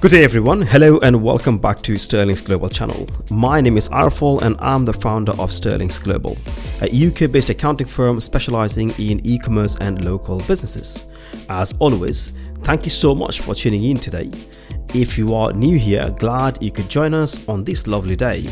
Good day everyone, hello and welcome back to Sterlinx Global channel. My name is Arful and I'm the founder of Sterlinx Global, a UK-based accounting firm specializing in e-commerce and local businesses. As always, thank you so much for tuning in today. If you are new here, glad you could join us on this lovely day.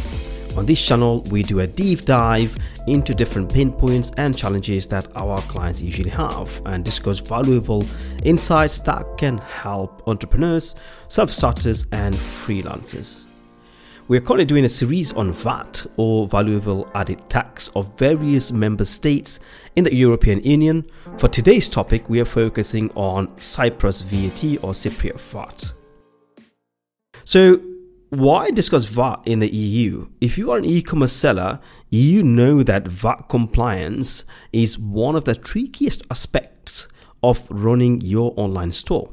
On this channel, we do a deep dive into different pain points and challenges that our clients usually have and discuss valuable insights that can help entrepreneurs, self-starters and freelancers. We're currently doing a series on VAT or valuable added tax of various member states in the European Union. For today's topic, we are focusing on Cyprus VAT or Cypriot VAT. So, why discuss VAT in the EU? If you are an e-commerce seller, you know that VAT compliance is one of the trickiest aspects of running your online store.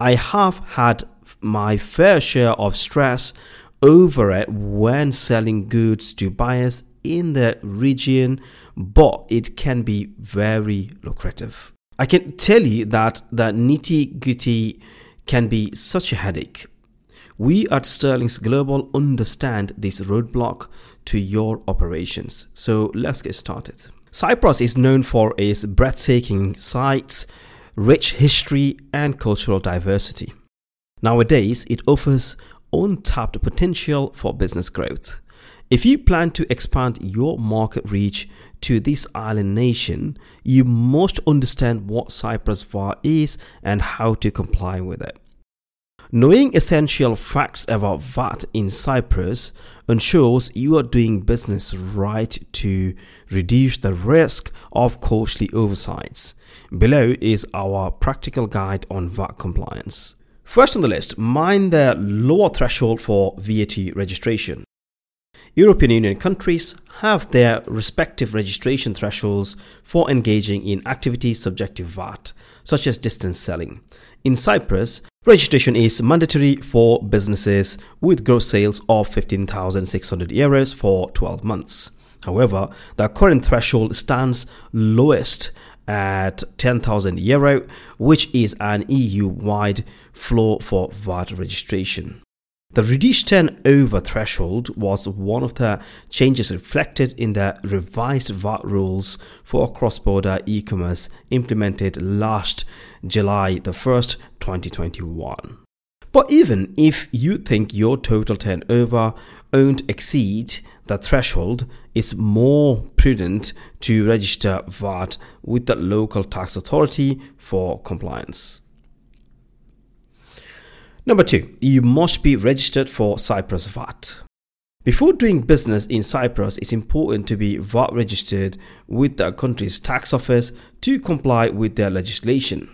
I have had my fair share of stress over it when selling goods to buyers in the region, but it can be very lucrative. I can tell you that the nitty-gritty can be such a headache. We at Sterlinx Global understand this roadblock to your operations. So let's get started. Cyprus is known for its breathtaking sights, rich history and cultural diversity. Nowadays, it offers untapped potential for business growth. If you plan to expand your market reach to this island nation, you must understand what Cyprus VAT is and how to comply with it. Knowing essential facts about VAT in Cyprus ensures you are doing business right to reduce the risk of costly oversights. Below is our practical guide on VAT compliance. First on the list, mind the lower threshold for VAT registration. European Union countries have their respective registration thresholds for engaging in activities subject to VAT, such as distance selling. In Cyprus, registration is mandatory for businesses with gross sales of €15,600 for 12 months. However, the current threshold stands lowest at €10,000, which is an EU-wide floor for VAT registration. The reduced turnover threshold was one of the changes reflected in the revised VAT rules for cross-border e-commerce implemented last July 1st, 2021. But even if you think your total turnover won't exceed the threshold, it's more prudent to register VAT with the local tax authority for compliance. Number 2. You must be registered for Cyprus VAT. Before doing business in Cyprus, it's important to be VAT registered with the country's tax office to comply with their legislation.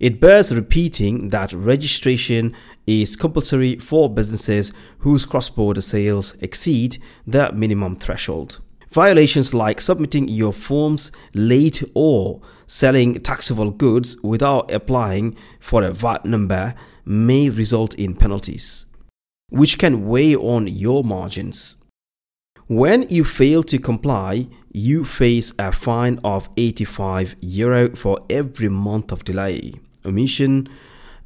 It bears repeating that registration is compulsory for businesses whose cross-border sales exceed the minimum threshold. Violations like submitting your forms late or selling taxable goods without applying for a VAT number may result in penalties, which can weigh on your margins. When you fail to comply, you face a fine of €85 for every month of delay, omission,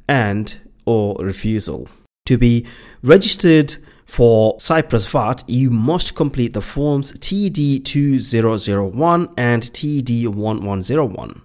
and or refusal. To be registered for Cyprus VAT, you must complete the forms TD2001 and TD1101,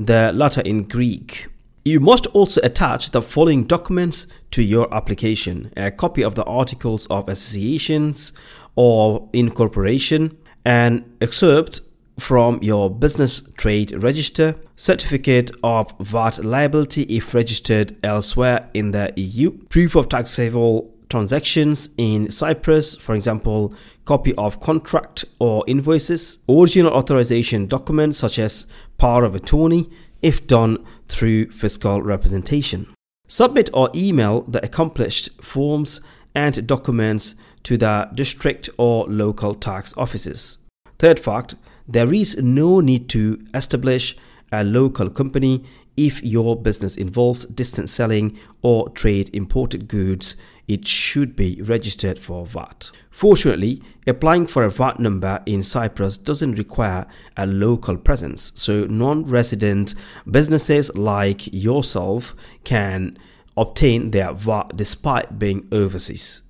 the latter in Greek. You must also attach the following documents to your application: a copy of the Articles of Associations or Incorporation, an excerpt from your business trade register, certificate of VAT liability if registered elsewhere in the EU, proof of taxable transactions in Cyprus, for example, copy of contract or invoices, original authorization documents such as power of attorney, if done through fiscal representation. Submit or email the accomplished forms and documents to the district or local tax offices. Third fact, there is no need to establish a local company if your business involves distance selling or trade imported goods. It should be registered for VAT. Fortunately, applying for a VAT number in Cyprus doesn't require a local presence, so non-resident businesses like yourself can obtain their VAT despite being overseas.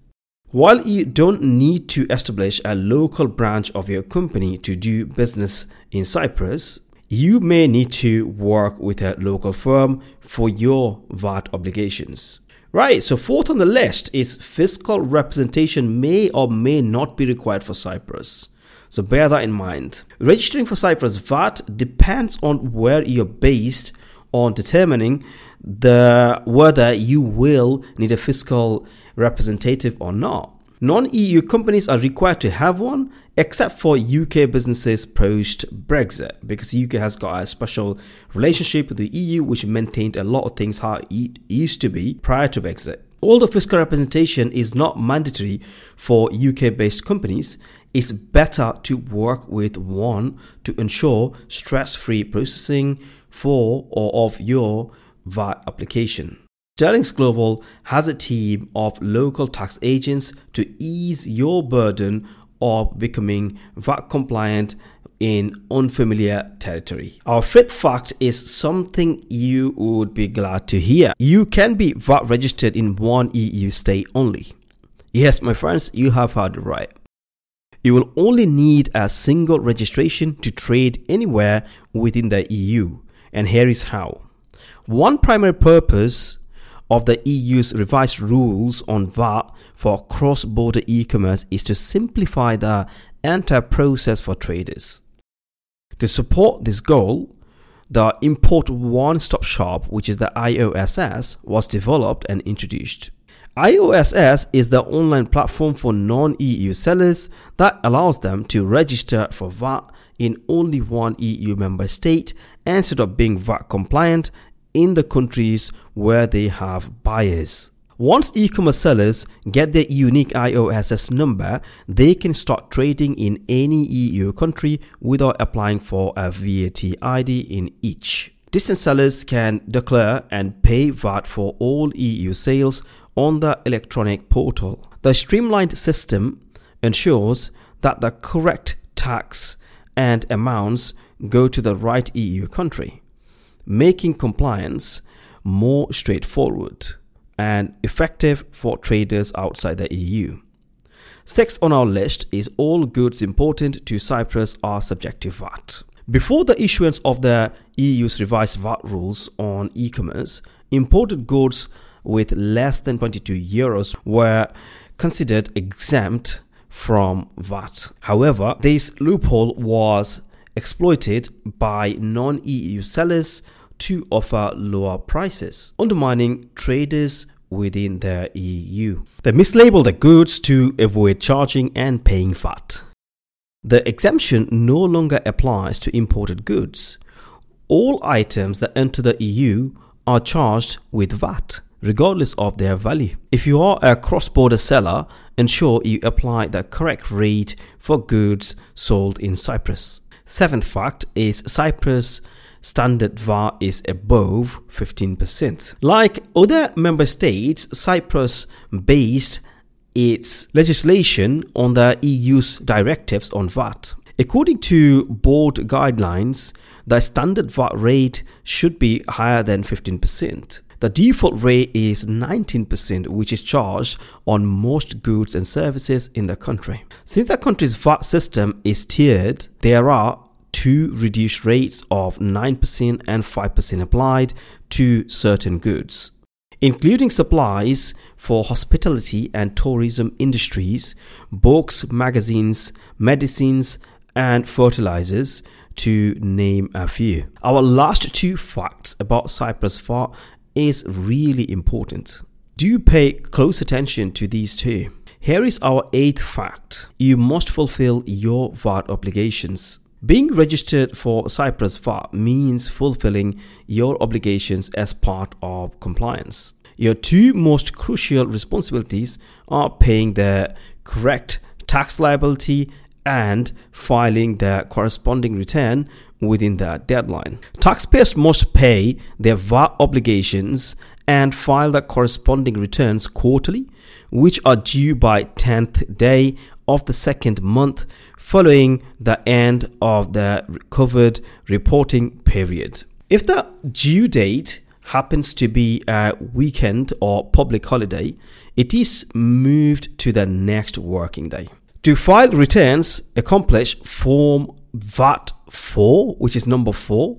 While you don't need to establish a local branch of your company to do business in Cyprus, you may need to work with a local firm for your VAT obligations. Right, so fourth on the list is fiscal representation may or may not be required for Cyprus. So bear that in mind. Registering for Cyprus VAT depends on where you're based on determining whether you will need a fiscal representative or not. Non-EU companies are required to have one, except for UK businesses post-Brexit, because the UK has got a special relationship with the EU, which maintained a lot of things how it used to be prior to Brexit. Although fiscal representation is not mandatory for UK-based companies, it's better to work with one to ensure stress-free processing for or of your VAT application. Sterlinx Global has a team of local tax agents to ease your burden of becoming VAT compliant in unfamiliar territory. Our fifth fact is something you would be glad to hear. You can be VAT registered in one EU state only. Yes, my friends, you have heard it right. You will only need a single registration to trade anywhere within the EU. And here is how. One primary purpose of the EU's revised rules on VAT for cross-border e-commerce is to simplify the entire process for traders. To support this goal, the Import One-Stop Shop, which is the IOSS, was developed and introduced. IOSS is the online platform for non-EU sellers that allows them to register for VAT in only one EU member state instead of being VAT compliant in the countries where they have buyers. Once e-commerce sellers get their unique IOSS number, they can start trading in any EU country without applying for a VAT ID in each. Distant sellers can declare and pay VAT for all EU sales on the electronic portal. The streamlined system ensures that the correct tax and amounts go to the right EU country, making compliance more straightforward and effective for traders outside the EU. Sixth on our list is all goods imported to Cyprus are subject to VAT. Before the issuance of the EU's revised VAT rules on e-commerce, imported goods with less than €22 were considered exempt from VAT. However, this loophole was exploited by non-EU sellers to offer lower prices, undermining traders within the EU. They mislabel the goods to avoid charging and paying VAT. The exemption no longer applies to imported goods. All items that enter the EU are charged with VAT, regardless of their value. If you are a cross-border seller, ensure you apply the correct rate for goods sold in Cyprus. Seventh fact is Cyprus standard VAT is above 15%. Like other member states, Cyprus based its legislation on the EU's directives on VAT. According to board guidelines, the standard VAT rate should be higher than 15%. The default rate is 19%, which is charged on most goods and services in the country. Since the country's VAT system is tiered, there are two reduced rates of 9% and 5% applied to certain goods, including supplies for hospitality and tourism industries, books, magazines, medicines, and fertilizers, to name a few. Our last two facts about Cyprus VAT is really important. Do pay close attention to these two. Here is our eighth fact. You must fulfill your VAT obligations. Being registered for Cyprus VAT means fulfilling your obligations as part of compliance. Your two most crucial responsibilities are paying the correct tax liability and filing the corresponding return within the deadline. Taxpayers must pay their VAT obligations and file the corresponding returns quarterly, which are due by 10th day of the second month following the end of the covered reporting period. If the due date happens to be a weekend or public holiday, it is moved to the next working day. To file returns, accomplish form VAT 4, which is number 4,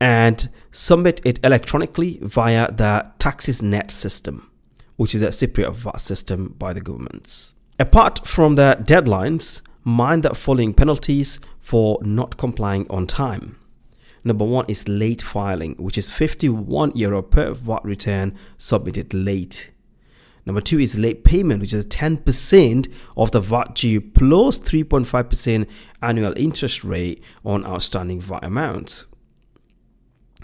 and submit it electronically via the TaxisNet system, which is a Cypriot VAT system by the governments. Apart from the deadlines, mind the following penalties for not complying on time. Number 1 is late filing, which is €51 per VAT return submitted late. Number 2 is late payment, which is 10% of the VAT due plus 3.5% annual interest rate on outstanding VAT amounts.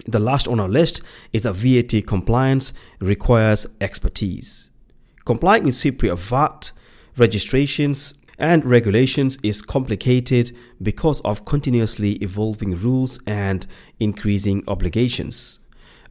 The last on our list is that VAT compliance requires expertise. Complying with Cypriot VAT registrations and regulations is complicated because of continuously evolving rules and increasing obligations.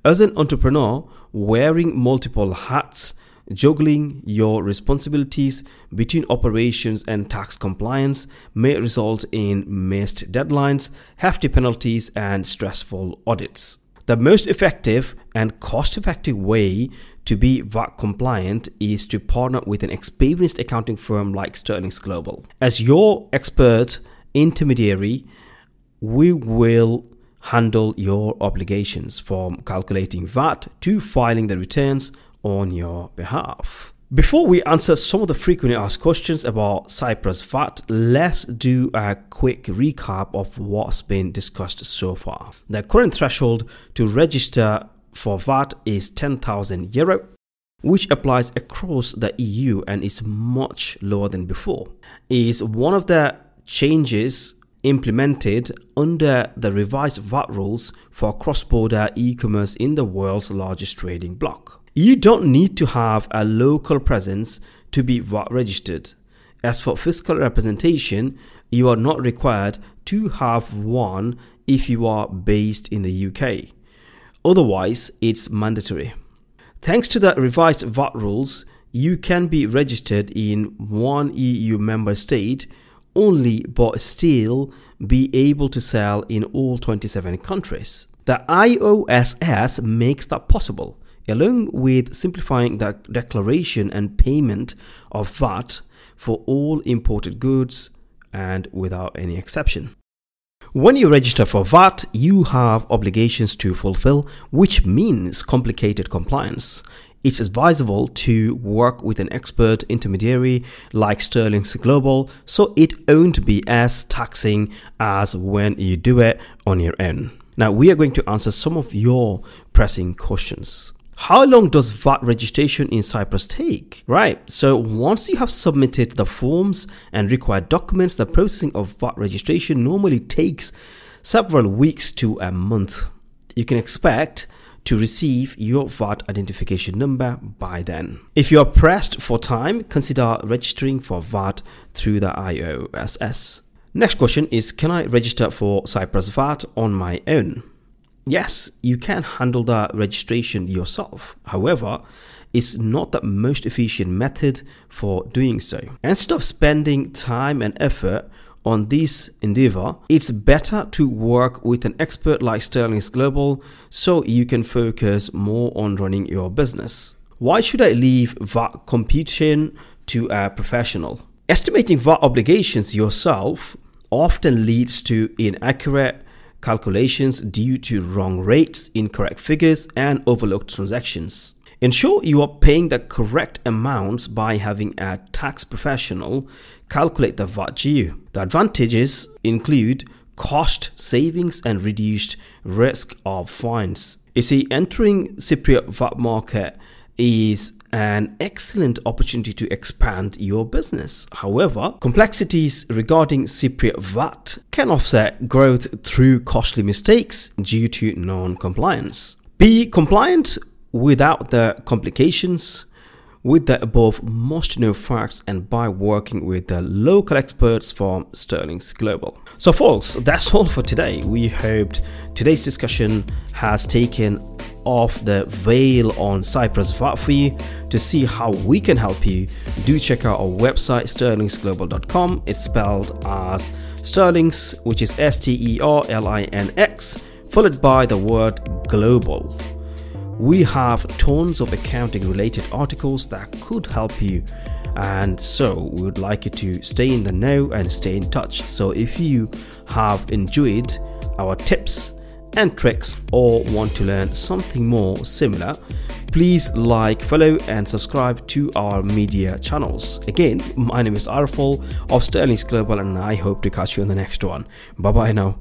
As an entrepreneur, wearing multiple hats, juggling your responsibilities between operations and tax compliance may result in missed deadlines, hefty penalties, and stressful audits. The most effective and cost-effective way to be VAT compliant is to partner with an experienced accounting firm like Sterlinx Global. As your expert intermediary, we will handle your obligations from calculating VAT to filing the returns on your behalf. Before we answer some of the frequently asked questions about Cyprus VAT, let's do a quick recap of what's been discussed so far. The current threshold to register for VAT is €10,000, which applies across the EU and is much lower than before. It is one of the changes implemented under the revised VAT rules for cross-border e-commerce in the world's largest trading bloc. You don't need to have a local presence to be VAT registered. As for fiscal representation, you are not required to have one if you are based in the UK. Otherwise, it's mandatory. Thanks to the revised VAT rules, you can be registered in one EU member state only, but still be able to sell in all 27 countries. The IOSS makes that possible. Along with simplifying the declaration and payment of VAT for all imported goods and without any exception. When you register for VAT, you have obligations to fulfill, which means complicated compliance. It's advisable to work with an expert intermediary like Sterlinx Global, so it won't be as taxing as when you do it on your own. Now, we are going to answer some of your pressing questions. How long does VAT registration in Cyprus take? Right, so once you have submitted the forms and required documents, the processing of VAT registration normally takes several weeks to a month. You can expect to receive your VAT identification number by then. If you are pressed for time, consider registering for VAT through the IOSS. Next question is, can I register for Cyprus VAT on my own? Yes, you can handle the registration yourself. However, it's not the most efficient method for doing so. Instead of spending time and effort on this endeavor, it's better to work with an expert like Sterlinx Global so you can focus more on running your business. Why should I leave VAT computation to a professional? Estimating VAT obligations yourself often leads to inaccurate calculations due to wrong rates, incorrect figures, and overlooked transactions. Ensure you are paying the correct amounts by having a tax professional calculate the VAT due. The advantages include cost savings and reduced risk of fines. You see, entering Cypriot VAT market is an excellent opportunity to expand your business. However, complexities regarding Cypriot VAT can offset growth through costly mistakes due to non-compliance. Be compliant without the complications. With the above must-know facts and by working with the local experts from Sterlinx Global. So folks, that's all for today. We hoped today's discussion has taken off the veil on Cyprus VAT for you. To see how we can help you, do check out our website sterlinxglobal.com. It's spelled as Sterlinx, which is S-T-E-R-L-I-N-X, followed by the word global. We have tons of accounting related articles that could help you, and so we would like you to stay in the know and stay in touch. So if you have enjoyed our tips and tricks or want to learn something more similar, please like, follow and subscribe to our media channels. Again, my name is Arful of Sterlinx Global, and I hope to catch you in the next one. Bye bye now.